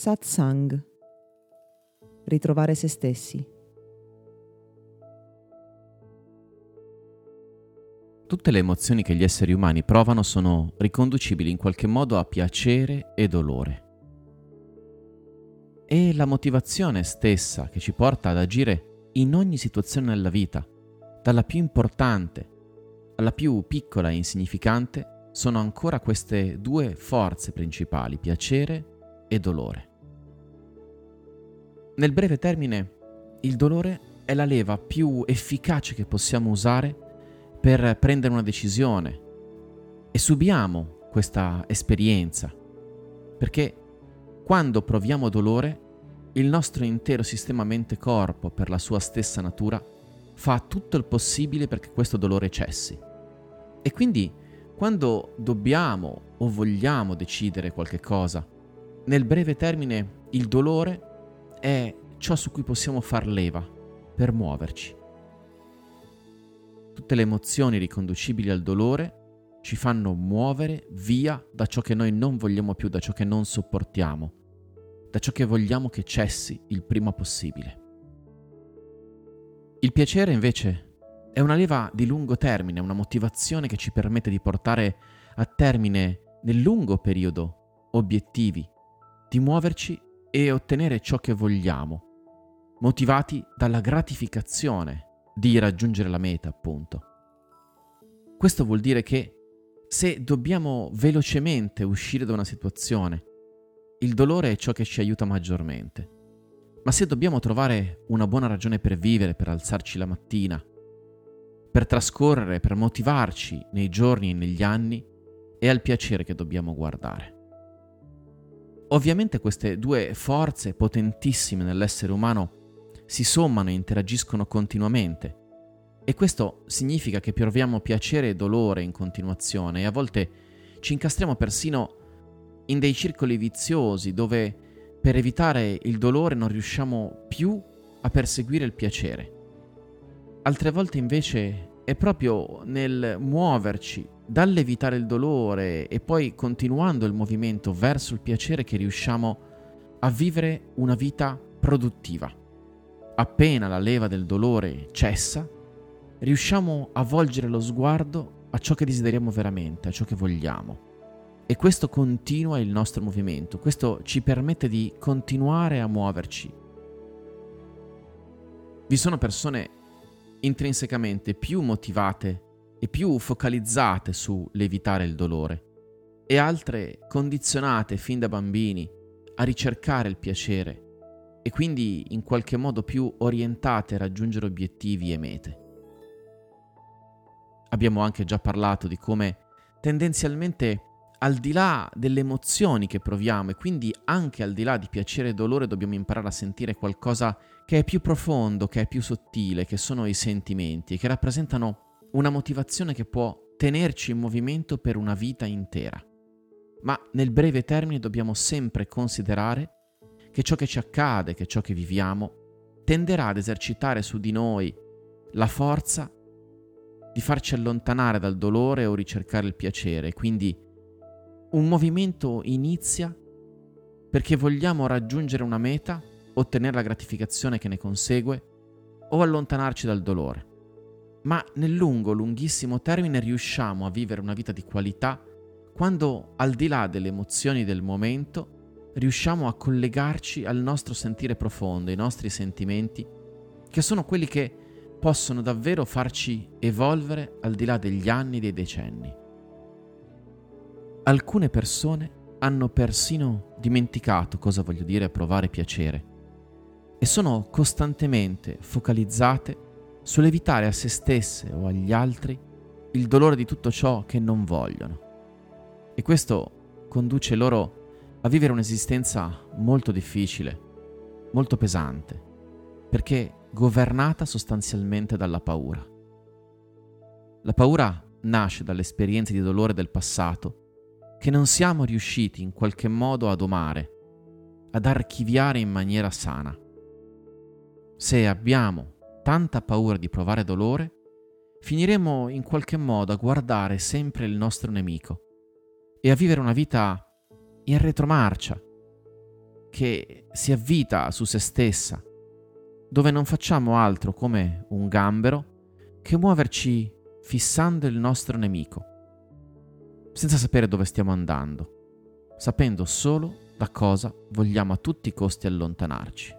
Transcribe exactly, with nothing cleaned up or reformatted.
Satsang. Ritrovare se stessi. Tutte le emozioni che gli esseri umani provano sono riconducibili in qualche modo a piacere e dolore. È la motivazione stessa che ci porta ad agire in ogni situazione della vita, dalla più importante alla più piccola e insignificante. Sono ancora queste due forze principali, piacere e dolore. Nel breve termine, il dolore è la leva più efficace che possiamo usare per prendere una decisione e subiamo questa esperienza, perché quando proviamo dolore, il nostro intero sistema mente-corpo, per la sua stessa natura, fa tutto il possibile perché questo dolore cessi. E quindi quando dobbiamo o vogliamo decidere qualche cosa, nel breve termine il dolore è ciò su cui possiamo far leva per muoverci. Tutte le emozioni riconducibili al dolore ci fanno muovere via da ciò che noi non vogliamo più, da ciò che non sopportiamo, da ciò che vogliamo che cessi il prima possibile. Il piacere, invece, è una leva di lungo termine, una motivazione che ci permette di portare a termine nel lungo periodo obiettivi, di muoverci e ottenere ciò che vogliamo, motivati dalla gratificazione di raggiungere la meta, appunto. Questo vuol dire che se dobbiamo velocemente uscire da una situazione, il dolore è ciò che ci aiuta maggiormente. Ma se dobbiamo trovare una buona ragione per vivere, per alzarci la mattina, per trascorrere, per motivarci nei giorni e negli anni, è al piacere che dobbiamo guardare. Ovviamente queste due forze potentissime nell'essere umano si sommano e interagiscono continuamente, e questo significa che proviamo piacere e dolore in continuazione, e a volte ci incastriamo persino in dei circoli viziosi dove per evitare il dolore non riusciamo più a perseguire il piacere. Altre volte invece è proprio nel muoverci dall'evitare il dolore e poi continuando il movimento verso il piacere che riusciamo a vivere una vita produttiva. Appena la leva del dolore cessa, riusciamo a volgere lo sguardo a ciò che desideriamo veramente, a ciò che vogliamo. E questo continua il nostro movimento, questo ci permette di continuare a muoverci. Vi sono persone intrinsecamente più motivate e più focalizzate sull'evitare il dolore, e altre condizionate fin da bambini a ricercare il piacere e quindi in qualche modo più orientate a raggiungere obiettivi e mete. Abbiamo anche già parlato di come tendenzialmente, al di là delle emozioni che proviamo e quindi anche al di là di piacere e dolore, dobbiamo imparare a sentire qualcosa che è più profondo, che è più sottile, che sono i sentimenti, e che rappresentano una motivazione che può tenerci in movimento per una vita intera. Ma nel breve termine dobbiamo sempre considerare che ciò che ci accade, che ciò che viviamo, tenderà ad esercitare su di noi la forza di farci allontanare dal dolore o ricercare il piacere. Quindi un movimento inizia perché vogliamo raggiungere una meta, ottenere la gratificazione che ne consegue o allontanarci dal dolore. Ma nel lungo, lunghissimo termine riusciamo a vivere una vita di qualità quando, al di là delle emozioni del momento, riusciamo a collegarci al nostro sentire profondo, ai nostri sentimenti, che sono quelli che possono davvero farci evolvere al di là degli anni e dei decenni. Alcune persone hanno persino dimenticato cosa voglio dire provare piacere e sono costantemente focalizzate sull'evitare a se stesse o agli altri il dolore di tutto ciò che non vogliono. E questo conduce loro a vivere un'esistenza molto difficile, molto pesante, perché governata sostanzialmente dalla paura. La paura nasce dalle esperienze di dolore del passato che non siamo riusciti in qualche modo ad domare, ad archiviare in maniera sana. Se abbiamo tanta paura di provare dolore, finiremo in qualche modo a guardare sempre il nostro nemico e a vivere una vita in retromarcia, che si avvita su se stessa, dove non facciamo altro come un gambero che muoverci fissando il nostro nemico, senza sapere dove stiamo andando, sapendo solo da cosa vogliamo a tutti i costi allontanarci.